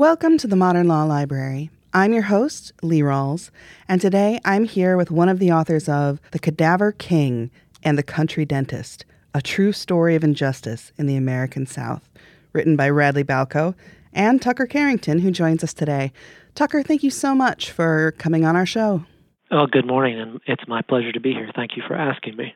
Welcome to the Modern Law Library. I'm your host, Lee Rawls, and today I'm here with one of the authors of The Cadaver King and the Country Dentist, A True Story of Injustice in the American South, written by Radley Balko and Tucker Carrington, who joins us today. Tucker, thank you so much for coming on our show. Oh, good morning, and it's my pleasure to be here. Thank you for asking me.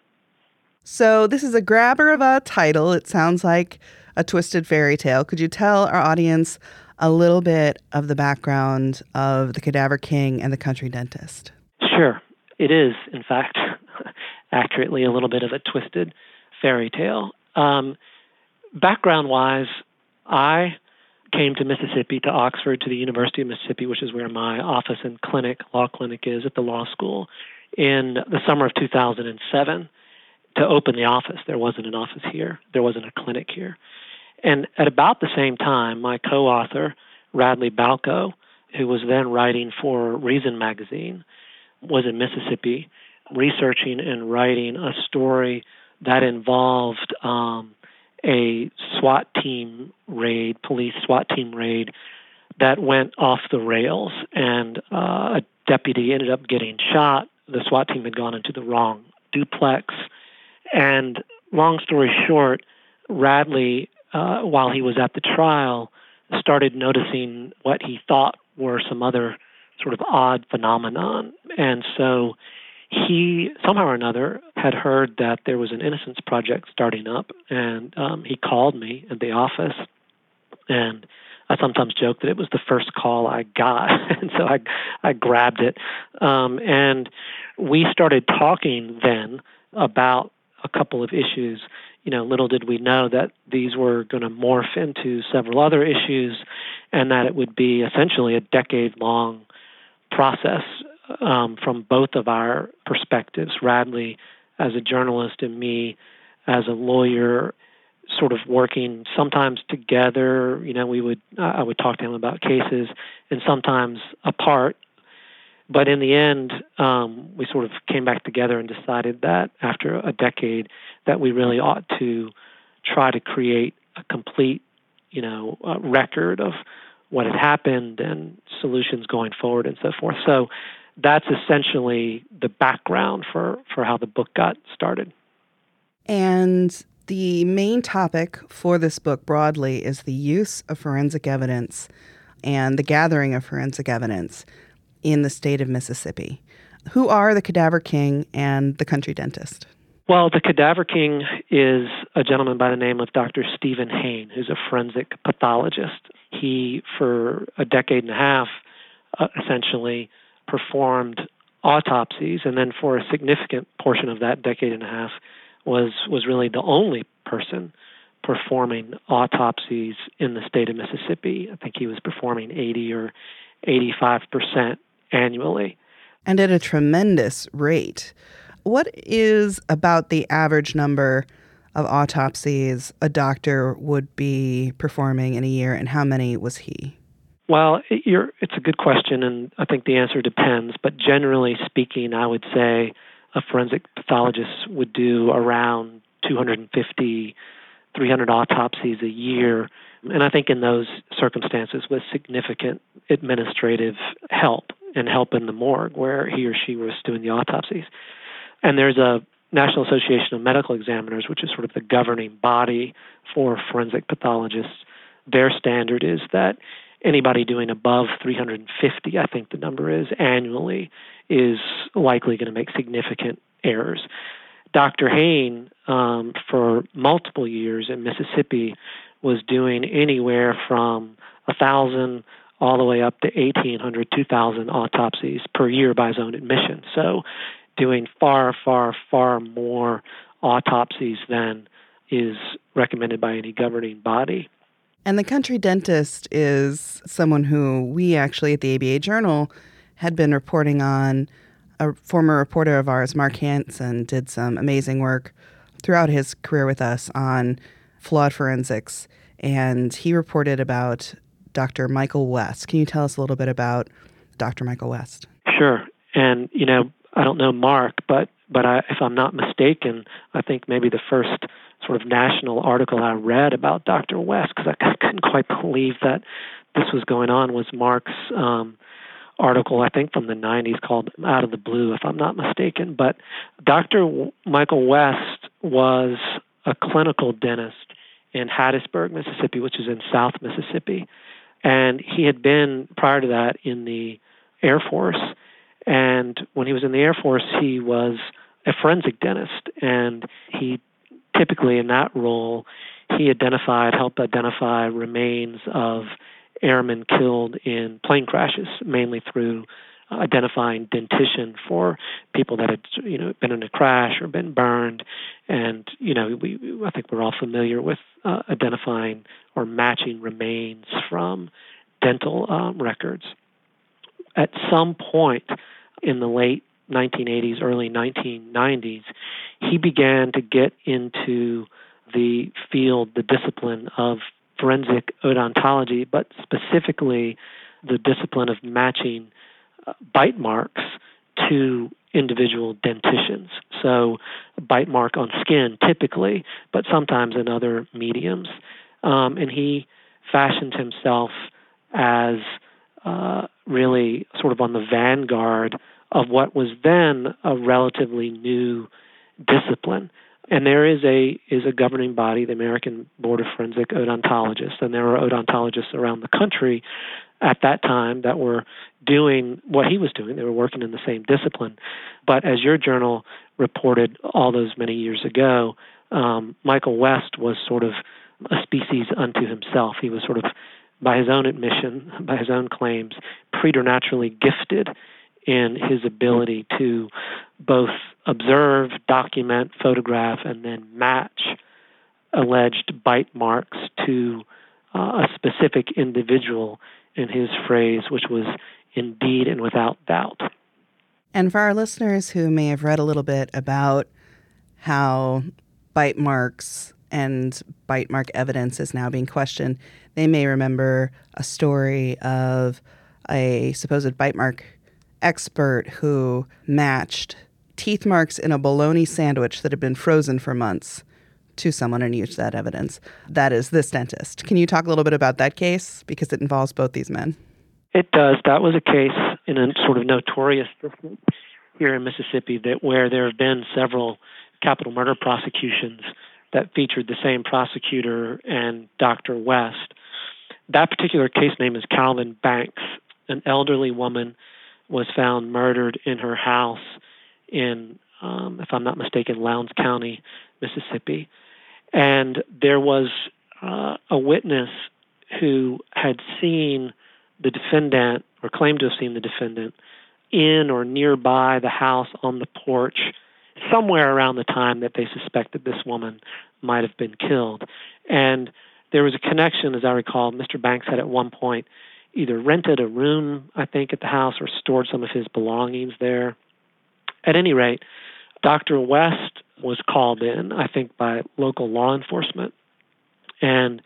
So this is a grabber of a title. It sounds like a twisted fairy tale. Could you tell our audience a little bit of the background of The Cadaver King and the Country Dentist? Sure. It is, in fact, accurately a little bit of a twisted fairy tale. Background-wise, I came to Mississippi, to Oxford, to the University of Mississippi, which is where my office and clinic, law clinic, is at the law school, in the summer of 2007. To open the office. There wasn't an office here. There wasn't a clinic here. And at about the same time, my co-author, Radley Balko, who was then writing for Reason magazine, was in Mississippi researching and writing a story that involved a SWAT team raid, police SWAT team raid, that went off the rails. And a deputy ended up getting shot. The SWAT team had gone into the wrong duplex. And long story short, Radley, while he was at the trial, started noticing what he thought were some other sort of odd phenomenon. And so he, somehow or another, had heard that there was an Innocence Project starting up, and he called me at the office. And I sometimes joke that it was the first call I got, and so I grabbed it. And we started talking then about a couple of issues. You know, little did we know that these were going to morph into several other issues and that it would be essentially a decade-long process from both of our perspectives, Radley as a journalist and me as a lawyer, sort of working sometimes together. You know, I would talk to him about cases, and sometimes apart. But in the end, we sort of came back together and decided that after a decade that we really ought to try to create a complete, record of what had happened and solutions going forward and so forth. So that's essentially the background for how the book got started. And the main topic for this book broadly is the use of forensic evidence and the gathering of forensic evidence in the state of Mississippi. Who are the Cadaver King and the Country Dentist? Well, the Cadaver King is a gentleman by the name of Dr. Steven Hayne, who's a forensic pathologist. He, for a decade and a half, essentially performed autopsies, and then for a significant portion of that decade and a half was really the only person performing autopsies in the state of Mississippi. I think he was performing 80 or 85% annually. And at a tremendous rate. What is about the average number of autopsies a doctor would be performing in a year, and how many was he? Well, it's a good question, and I think the answer depends. But generally speaking, I would say a forensic pathologist would do around 250, 300 autopsies a year. And I think in those circumstances with significant administrative help and help in the morgue where he or she was doing the autopsies. And there's a National Association of Medical Examiners, which is sort of the governing body for forensic pathologists. Their standard is that anybody doing above 350, I think the number is, annually, is likely going to make significant errors. Dr. Hayne, for multiple years in Mississippi, was doing anywhere from 1,000 all the way up to 1,800, 2,000 autopsies per year by his own admission. So doing far, far, far more autopsies than is recommended by any governing body. And the country dentist is someone who we actually at the ABA Journal had been reporting on. A former reporter of ours, Mark Hansen, did some amazing work throughout his career with us on flawed forensics, and he reported about Dr. Michael West. Can you tell us a little bit about Dr. Michael West? Sure. And, I don't know Mark, but if I'm not mistaken, I think maybe the first sort of national article I read about Dr. West, because I couldn't quite believe that this was going on was Mark's article, I think, from the 90s called Out of the Blue, if I'm not mistaken. But Dr. Michael West was a clinical dentist in Hattiesburg, Mississippi, which is in South Mississippi. And he had been, prior to that, in the Air Force. And when he was in the Air Force, he was a forensic dentist. And he typically, in that role, he helped identify remains of airmen killed in plane crashes, mainly through identifying dentition for people that had, been in a crash or been burned. And, I think we're all familiar with identifying or matching remains from dental records. At some point in the late 1980s, early 1990s, he began to get into the field, the discipline of forensic odontology, but specifically the discipline of matching bite marks to individual dentitions. So a bite mark on skin typically, but sometimes in other mediums. And he fashioned himself as really sort of on the vanguard of what was then a relatively new discipline. And there is a governing body, the American Board of Forensic Odontologists, and there were odontologists around the country at that time that were doing what he was doing. They were working in the same discipline. But as your journal reported all those many years ago, Michael West was sort of a species unto himself. He was sort of, by his own admission, by his own claims, preternaturally gifted in his ability to both observe, document, photograph, and then match alleged bite marks to a specific individual, in his phrase, which was indeed and without doubt. And for our listeners who may have read a little bit about how bite marks and bite mark evidence is now being questioned, they may remember a story of a supposed bite mark expert who matched teeth marks in a bologna sandwich that had been frozen for months to someone and used that evidence. That is this dentist. Can you talk a little bit about that case? Because it involves both these men. It does. That was a case in a sort of notorious district here in Mississippi where there have been several capital murder prosecutions that featured the same prosecutor and Dr. West. That particular case name is Calvin Banks. An elderly woman was found murdered in her house in, if I'm not mistaken, Lowndes County, Mississippi. And there was a witness who had seen the defendant, or claimed to have seen the defendant, in or nearby the house on the porch, somewhere around the time that they suspected this woman might have been killed. And there was a connection, as I recall. Mr. Banks had at one point either rented a room, I think, at the house or stored some of his belongings there. At any rate, Dr. West was called in, I think, by local law enforcement. And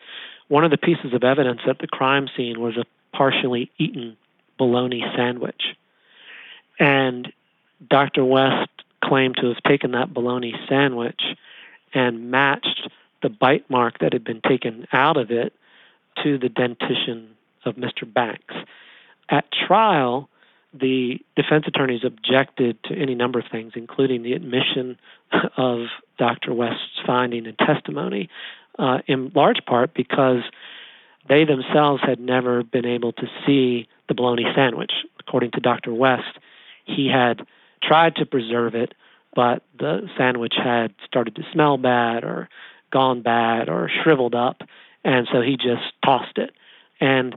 one of the pieces of evidence at the crime scene was a partially eaten bologna sandwich. And Dr. West claimed to have taken that bologna sandwich and matched the bite mark that had been taken out of it to the dentition of Mr. Banks. At trial, the defense attorneys objected to any number of things, including the admission of Dr. West's finding and testimony, in large part because they themselves had never been able to see the bologna sandwich. According to Dr. West, he had tried to preserve it, but the sandwich had started to smell bad or gone bad or shriveled up, and so he just tossed it. And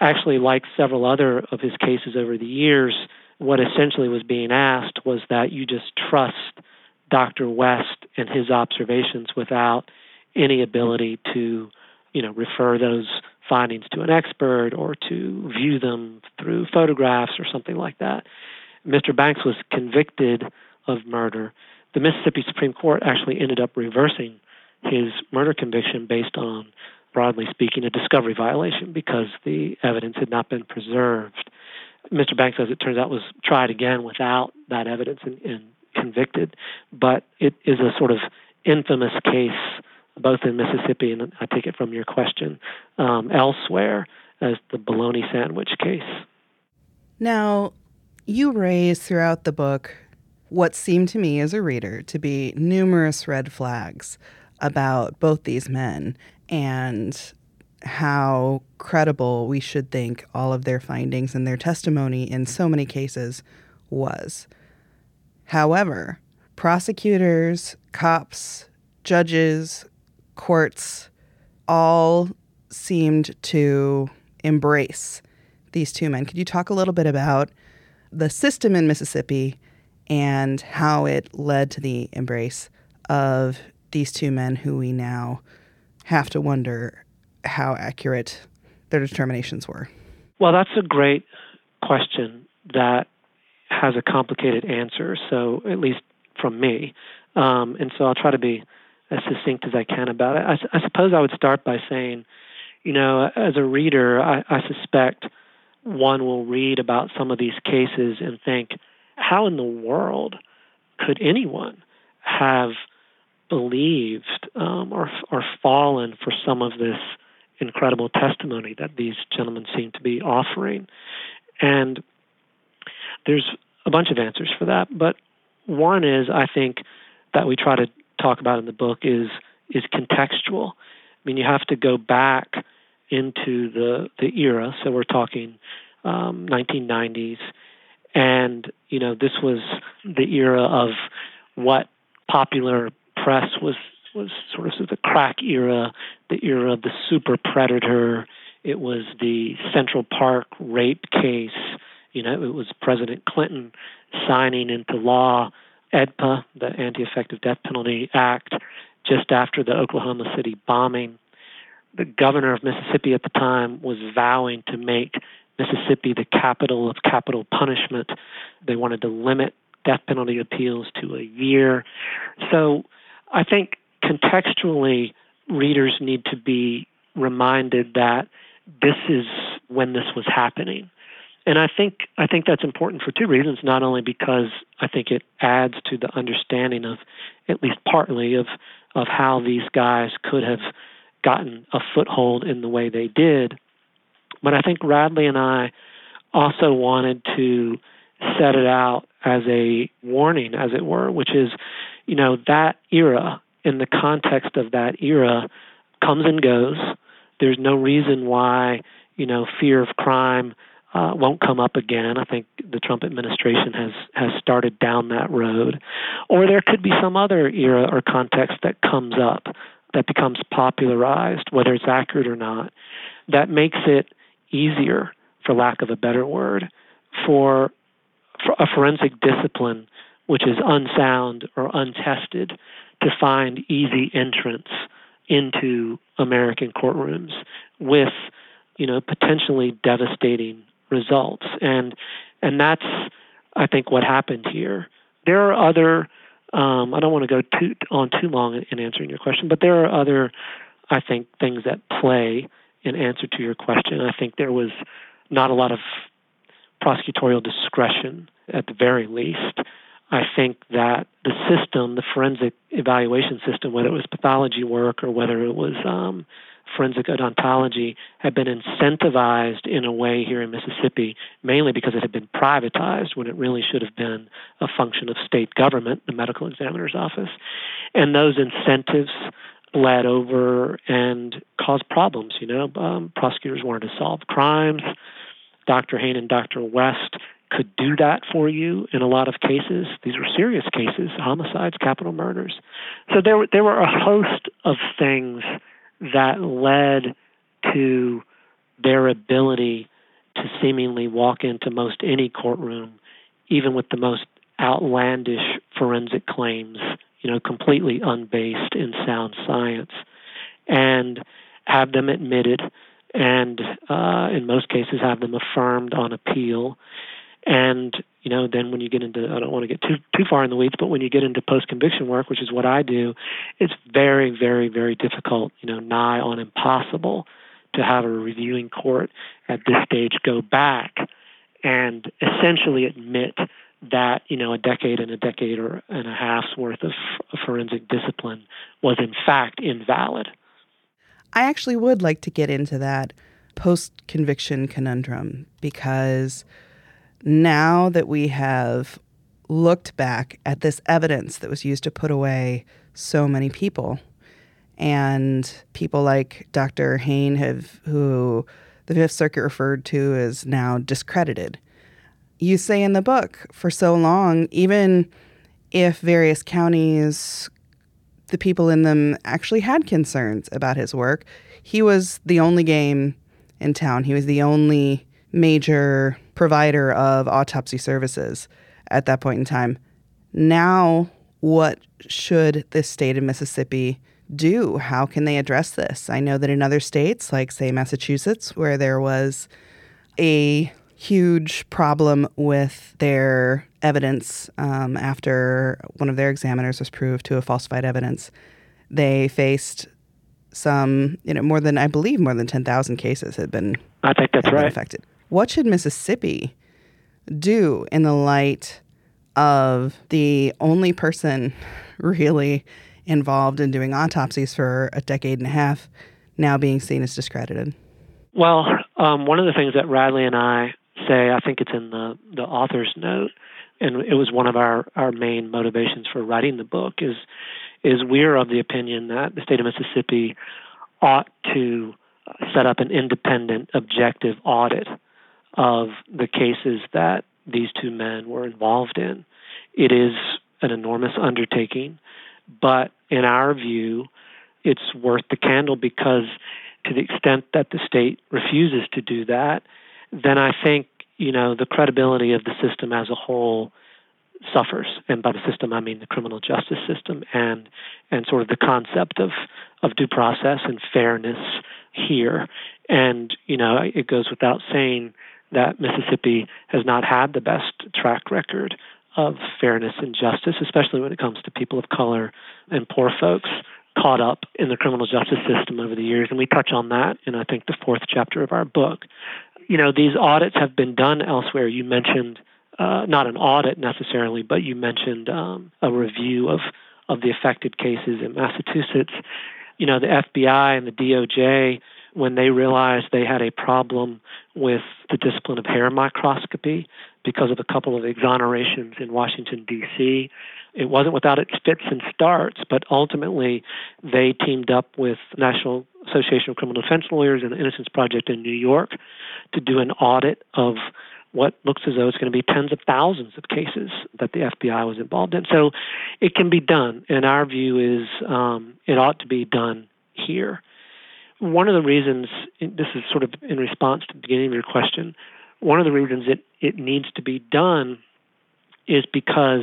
actually, like several other of his cases over the years, what essentially was being asked was that you just trust Dr. West and his observations without any ability to, refer those findings to an expert or to view them through photographs or something like that. Mr. Banks was convicted of murder. The Mississippi Supreme Court actually ended up reversing his murder conviction based on, broadly speaking, a discovery violation because the evidence had not been preserved. Mr. Banks, as it turns out, was tried again without that evidence and convicted. But it is a sort of infamous case, both in Mississippi and, I take it from your question, elsewhere, as the bologna sandwich case. Now, you raise throughout the book what seemed to me as a reader to be numerous red flags about both these men and how credible we should think all of their findings and their testimony in so many cases was. However, prosecutors, cops, judges, courts all seemed to embrace these two men. Could you talk a little bit about the system in Mississippi and how it led to the embrace of these two men who we now have to wonder how accurate their determinations were? Well, that's a great question that has a complicated answer, so at least from me. And so I'll try to be as succinct as I can about it. I suppose I would start by saying, you know, as a reader, I suspect one will read about some of these cases and think, how in the world could anyone have believed or fallen for some of this incredible testimony that these gentlemen seem to be offering? And there's a bunch of answers for that. But one is, I think, that we try to talk about in the book is contextual. I mean, you have to go back into the era. So we're talking 1990s. And, you know, this was the era of what popular press was sort of the crack era, the era of the super predator. It was the Central Park rape case. You know, it was President Clinton signing into law EDPA, the Anti-Effective Death Penalty Act, just after the Oklahoma City bombing. The governor of Mississippi at the time was vowing to make Mississippi the capital of capital punishment. They wanted to limit death penalty appeals to a year. So I think contextually, readers need to be reminded that this is when this was happening. And I think that's important for two reasons, not only because I think it adds to the understanding of, at least partly, of how these guys could have gotten a foothold in the way they did, but I think Radley and I also wanted to set it out as a warning, as it were, which is, you know, that era, in the context of that era, comes and goes. There's no reason why, you know, fear of crime won't come up again. I think the Trump administration has started down that road. Or there could be some other era or context that comes up, that becomes popularized, whether it's accurate or not, that makes it easier, for lack of a better word, for a forensic discipline which is unsound or untested to find easy entrance into American courtrooms with, you know, potentially devastating results. And that's, I think, what happened here. There are other, I don't want to go on too long in answering your question, but there are other, I think, things at play in answer to your question. I think there was not a lot of prosecutorial discretion, at the very least. I think that the system, the forensic evaluation system, whether it was pathology work or whether it was forensic odontology, had been incentivized in a way here in Mississippi, mainly because it had been privatized when it really should have been a function of state government, the medical examiner's office. And those incentives bled over and caused problems. You know, prosecutors wanted to solve crimes. Dr. Hayne and Dr. West could do that for you in a lot of cases. These were serious cases, homicides, capital murders. So there were a host of things that led to their ability to seemingly walk into most any courtroom, even with the most outlandish forensic claims, you know, completely unbased in sound science, and have them admitted and, in most cases, have them affirmed on appeal. And, you know, then when you get into, I don't want to get too far in the weeds, but when you get into post-conviction work, which is what I do, it's very, very, very difficult, you know, nigh on impossible to have a reviewing court at this stage go back and essentially admit that, you know, a decade or and a half's worth of forensic discipline was in fact invalid. I actually would like to get into that post-conviction conundrum, because now that we have looked back at this evidence that was used to put away so many people, and people like Dr. Hayne who the Fifth Circuit referred to as now discredited. You say in the book, for so long, even if various counties, the people in them actually had concerns about his work, he was the only game in town. He was the only major provider of autopsy services at that point in time. Now, what should the state of Mississippi do? How can they address this? I know that in other states, like, say, Massachusetts, where there was a huge problem with their evidence after one of their examiners was proved to have falsified evidence, they faced some, more than 10,000 cases had been affected. I think that's right. What should Mississippi do in the light of the only person really involved in doing autopsies for a decade and a half now being seen as discredited? Well, one of the things that Radley and I say, I think it's in the author's note, and it was one of our main motivations for writing the book, is we're of the opinion that the state of Mississippi ought to set up an independent, objective audit of the cases that these two men were involved in. It is an enormous undertaking, but in our view, it's worth the candle, because to the extent that the state refuses to do that, then I think, the credibility of the system as a whole suffers. And by the system, I mean the criminal justice system and sort of the concept of due process and fairness here. And, it goes without saying that Mississippi has not had the best track record of fairness and justice, especially when it comes to people of color and poor folks caught up in the criminal justice system over the years. And we touch on that in, I think, the fourth chapter of our book. These audits have been done elsewhere. You mentioned not an audit necessarily, but you mentioned a review of the affected cases in Massachusetts. The FBI and the DOJ, when they realized they had a problem with the discipline of hair microscopy because of a couple of exonerations in Washington, D.C., it wasn't without its fits and starts, but ultimately they teamed up with National Association of Criminal Defense Lawyers and the Innocence Project in New York to do an audit of what looks as though it's going to be tens of thousands of cases that the FBI was involved in. So it can be done, and our view is it ought to be done here. One of the reasons, this is sort of in response to the beginning of your question, one of the reasons it needs to be done is because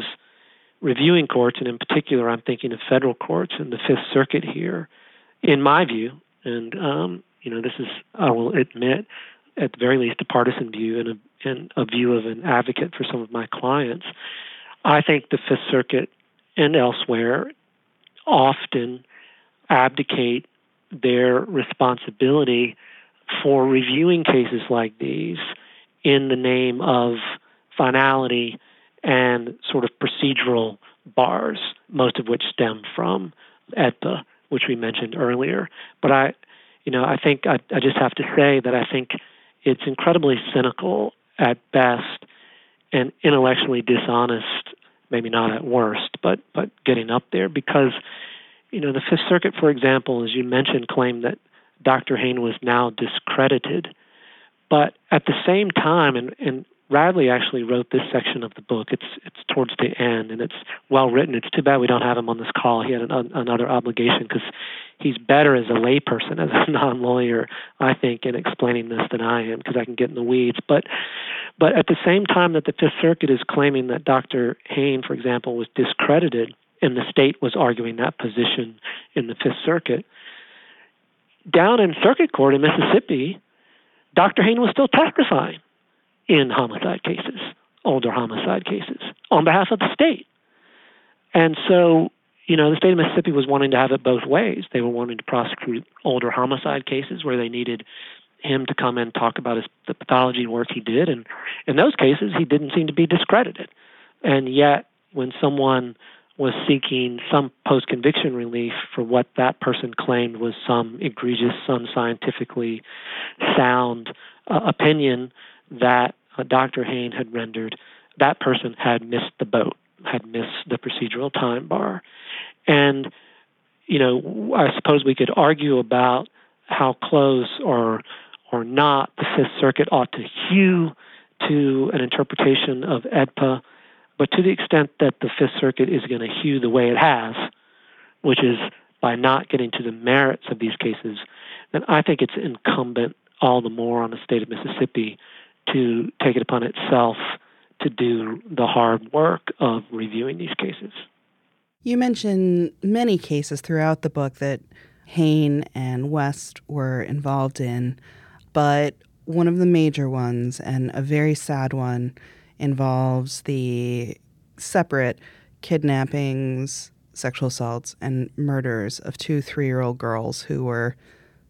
reviewing courts, and in particular I'm thinking of federal courts and the Fifth Circuit here, in my view, and this is, I will admit, at the very least a partisan view and a view of an advocate for some of my clients, I think the Fifth Circuit and elsewhere often abdicate their responsibility for reviewing cases like these in the name of finality and sort of procedural bars, most of which stem from EDPA, which we mentioned earlier. But I think I just have to say that I think it's incredibly cynical at best and intellectually dishonest, maybe not at worst, but getting up there, because the Fifth Circuit, for example, as you mentioned, claimed that Dr. Hayne was now discredited. But at the same time, and Radley actually wrote this section of the book. It's towards the end, and it's well written. It's too bad we don't have him on this call. He had another obligation, because he's better as a layperson, as a non-lawyer, I think, in explaining this than I am, because I can get in the weeds. But at the same time that the Fifth Circuit is claiming that Dr. Hayne, for example, was discredited, and the state was arguing that position in the Fifth Circuit, down in circuit court in Mississippi, Dr. Hayne was still testifying in homicide cases, older homicide cases, on behalf of the state. And so, the state of Mississippi was wanting to have it both ways. They were wanting to prosecute older homicide cases where they needed him to come and talk about the pathology work he did. And in those cases, he didn't seem to be discredited. And yet, when someone was seeking some post-conviction relief for what that person claimed was some egregious, some scientifically sound opinion that Dr. Hayne had rendered, that person had missed the boat, had missed the procedural time bar. And, you know, I suppose we could argue about how close or not the Fifth Circuit ought to hew to an interpretation of EDPA, but to the extent that the Fifth Circuit is going to hew the way it has, which is by not getting to the merits of these cases, then I think it's incumbent all the more on the state of Mississippi to take it upon itself to do the hard work of reviewing these cases. You mention many cases throughout the book that Hayne and West were involved in, but one of the major ones, and a very sad one, involves the separate kidnappings, sexual assaults, and murders of 2 3-year-old girls who were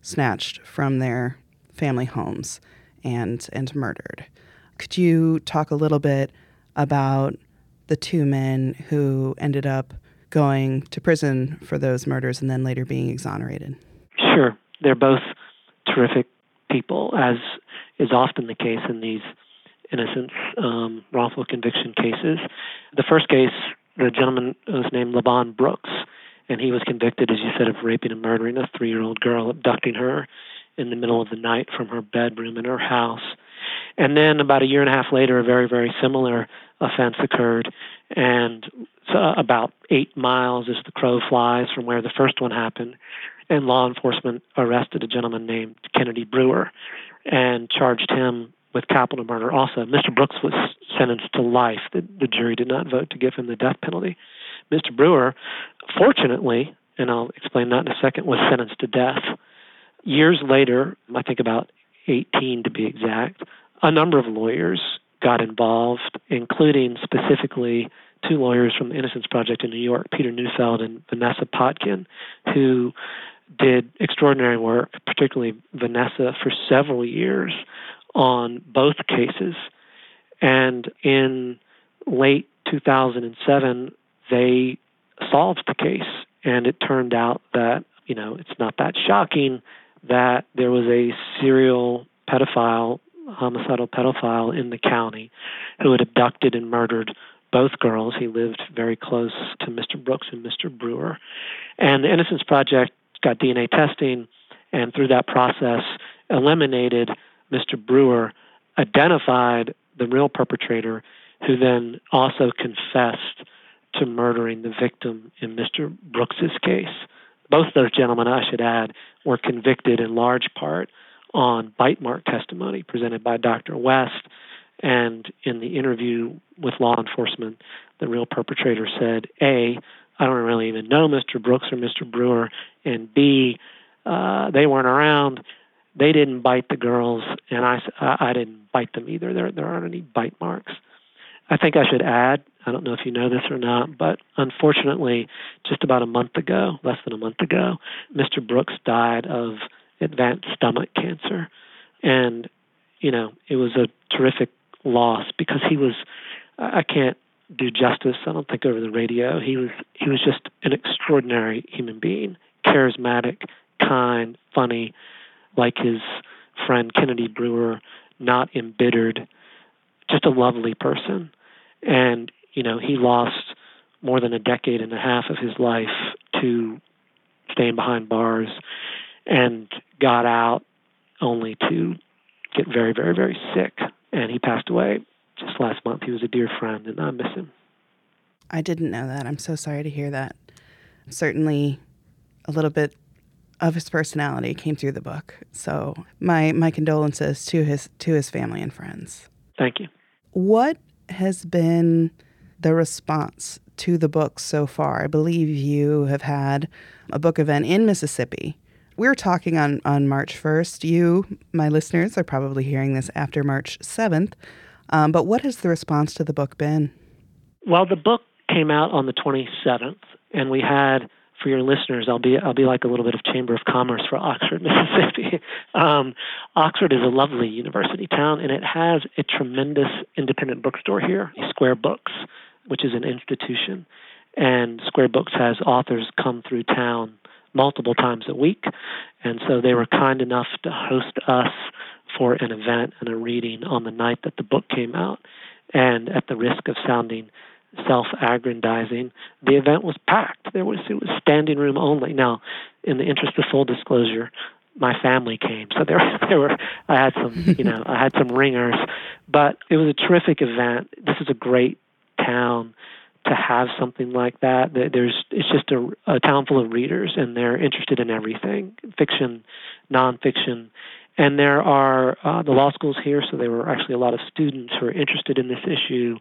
snatched from their family homes and murdered. Could you talk a little bit about the two men who ended up going to prison for those murders and then later being exonerated? Sure. They're both terrific people, as is often the case in these innocence wrongful conviction cases. The first case, the gentleman was named Laban Brooks, and he was convicted, as you said, of raping and murdering a 3-year-old girl, abducting her in the middle of the night from her bedroom in her house. And then about a year and a half later, a very, very similar offense occurred, and about 8 miles as the crow flies from where the first one happened, and law enforcement arrested a gentleman named Kennedy Brewer and charged him with capital murder also. Mr. Brooks was sentenced to life. The jury did not vote to give him the death penalty. Mr. Brewer, fortunately, and I'll explain that in a second, was sentenced to death. Years later, I think about 18 to be exact, a number of lawyers got involved, including specifically 2 lawyers from the Innocence Project in New York, Peter Neufeld and Vanessa Potkin, who did extraordinary work, particularly Vanessa, for several years on both cases. And in late 2007, they solved the case. And it turned out that, you know, it's not that shocking that there was a serial pedophile, homicidal pedophile in the county who had abducted and murdered both girls. He lived very close to Mr. Brooks and Mr. Brewer. And the Innocence Project got DNA testing, and through that process eliminated Mr. Brewer, identified the real perpetrator, who then also confessed to murdering the victim in Mr. Brooks's case. Both those gentlemen, I should add, were convicted in large part on bite mark testimony presented by Dr. West. And in the interview with law enforcement, the real perpetrator said, A, I don't really even know Mr. Brooks or Mr. Brewer, and B, they weren't around, they didn't bite the girls, and I didn't bite them either. There aren't any bite marks. I think I should add, I don't know if you know this or not, but unfortunately, just about a month ago, less than a month ago, Mr. Brooks died of advanced stomach cancer. And, you know, it was a terrific loss because he was, I can't do justice, I don't think, over the radio. He was just an extraordinary human being, charismatic, kind, funny, like his friend Kennedy Brewer, not embittered, just a lovely person. And, you know, he lost more than a decade and a half of his life to staying behind bars and got out only to get very, very, very sick. And he passed away just last month. He was a dear friend, and I miss him. I didn't know that. I'm so sorry to hear that. Certainly a little bit of his personality came through the book. So my condolences to his family and friends. Thank you. What has been the response to the book so far? I believe you have had a book event in Mississippi. We're talking on March 1st. You, my listeners, are probably hearing this after March 7th. But what has the response to the book been? Well, the book came out on the 27th, and we had, for your listeners, I'll be like a little bit of Chamber of Commerce for Oxford, Mississippi. Oxford is a lovely university town, and it has a tremendous independent bookstore here, Square Books, which is an institution. and Square Books has authors come through town multiple times a week, and so they were kind enough to host us for an event and a reading on the night that the book came out. And at the risk of sounding self-aggrandizing, the event was packed. It was standing room only. Now, in the interest of full disclosure, my family came, so there were. I had some ringers, but it was a terrific event. This is a great town to have something like that. It's just a town full of readers, and they're interested in everything, fiction, nonfiction. And there are the law schools here, so there were actually a lot of students who are interested in this issue.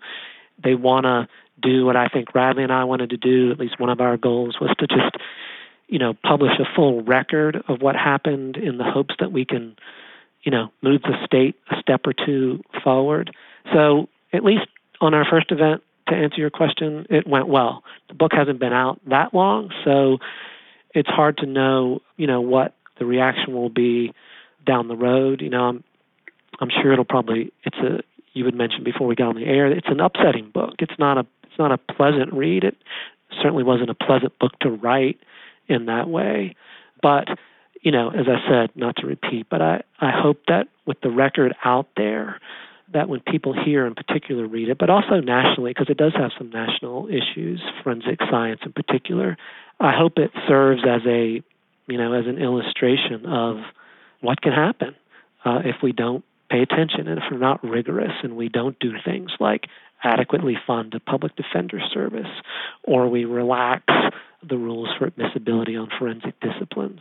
They want to do what I think Radley and I wanted to do. At least one of our goals was to just, publish a full record of what happened in the hopes that we can, move the state a step or two forward. So at least on our first event, to answer your question, it went well. The book hasn't been out that long, so it's hard to know, what the reaction will be down the road. I'm sure it'll probably, you had mentioned before we got on the air, it's an upsetting book. It's not a pleasant read. It certainly wasn't a pleasant book to write in that way. But, as I said, not to repeat, but I hope that with the record out there, that when people here in particular read it, but also nationally, because it does have some national issues, forensic science in particular, I hope it serves as as an illustration of what can happen if we don't pay attention and if we're not rigorous and we don't do things like adequately fund a public defender service, or we relax the rules for admissibility on forensic disciplines,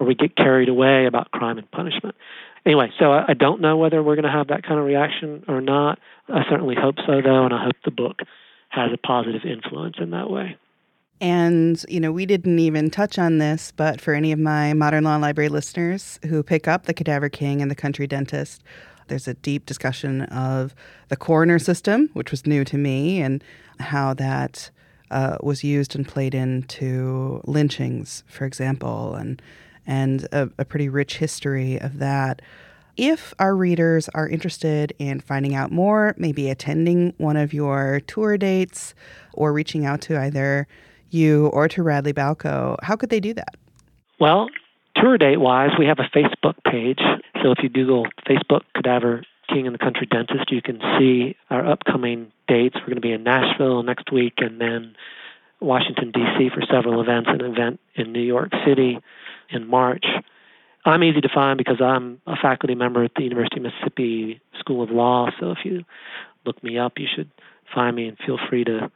or we get carried away about crime and punishment. Anyway, so I don't know whether we're going to have that kind of reaction or not. I certainly hope so, though, and I hope the book has a positive influence in that way. And, we didn't even touch on this, but for any of my Modern Law Library listeners who pick up The Cadaver King and The Country Dentist, there's a deep discussion of the coroner system, which was new to me, and how that was used and played into lynchings, for example, and a pretty rich history of that. If our readers are interested in finding out more, maybe attending one of your tour dates or reaching out to either you or to Radley Balko, how could they do that? Well, tour date-wise, we have a Facebook page. So if you Google Facebook Cadaver King and the Country Dentist, you can see our upcoming dates. We're going to be in Nashville next week and then Washington, D.C. for several events, an event in New York City in March. I'm easy to find because I'm a faculty member at the University of Mississippi School of Law. So if you look me up, you should find me, and feel free to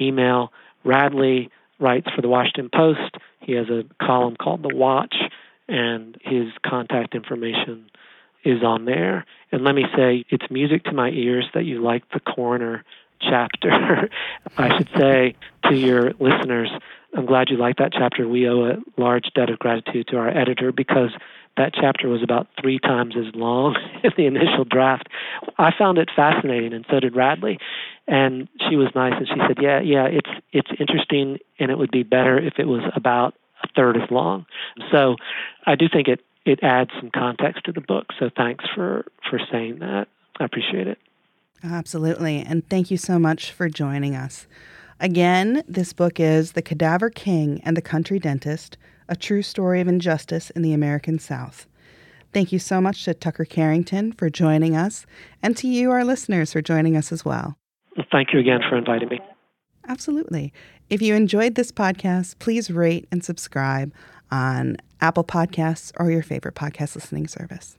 email. Radley writes for the Washington Post. He has a column called The Watch, and his contact information is on there. And let me say, it's music to my ears that you like the coroner chapter. I should say to your listeners, I'm glad you like that chapter. We owe a large debt of gratitude to our editor because that chapter was about 3 times as long as the initial draft. I found it fascinating, and so did Radley. And she was nice, and she said, yeah, it's interesting, and it would be better if it was about a third as long. So I do think it adds some context to the book. So thanks for saying that. I appreciate it. Absolutely. And thank you so much for joining us. Again, this book is The Cadaver King and the Country Dentist, A True Story of Injustice in the American South. Thank you so much to Tucker Carrington for joining us, and to you, our listeners, for joining us as well. Thank you again for inviting me. Absolutely. If you enjoyed this podcast, please rate and subscribe on Apple Podcasts or your favorite podcast listening service.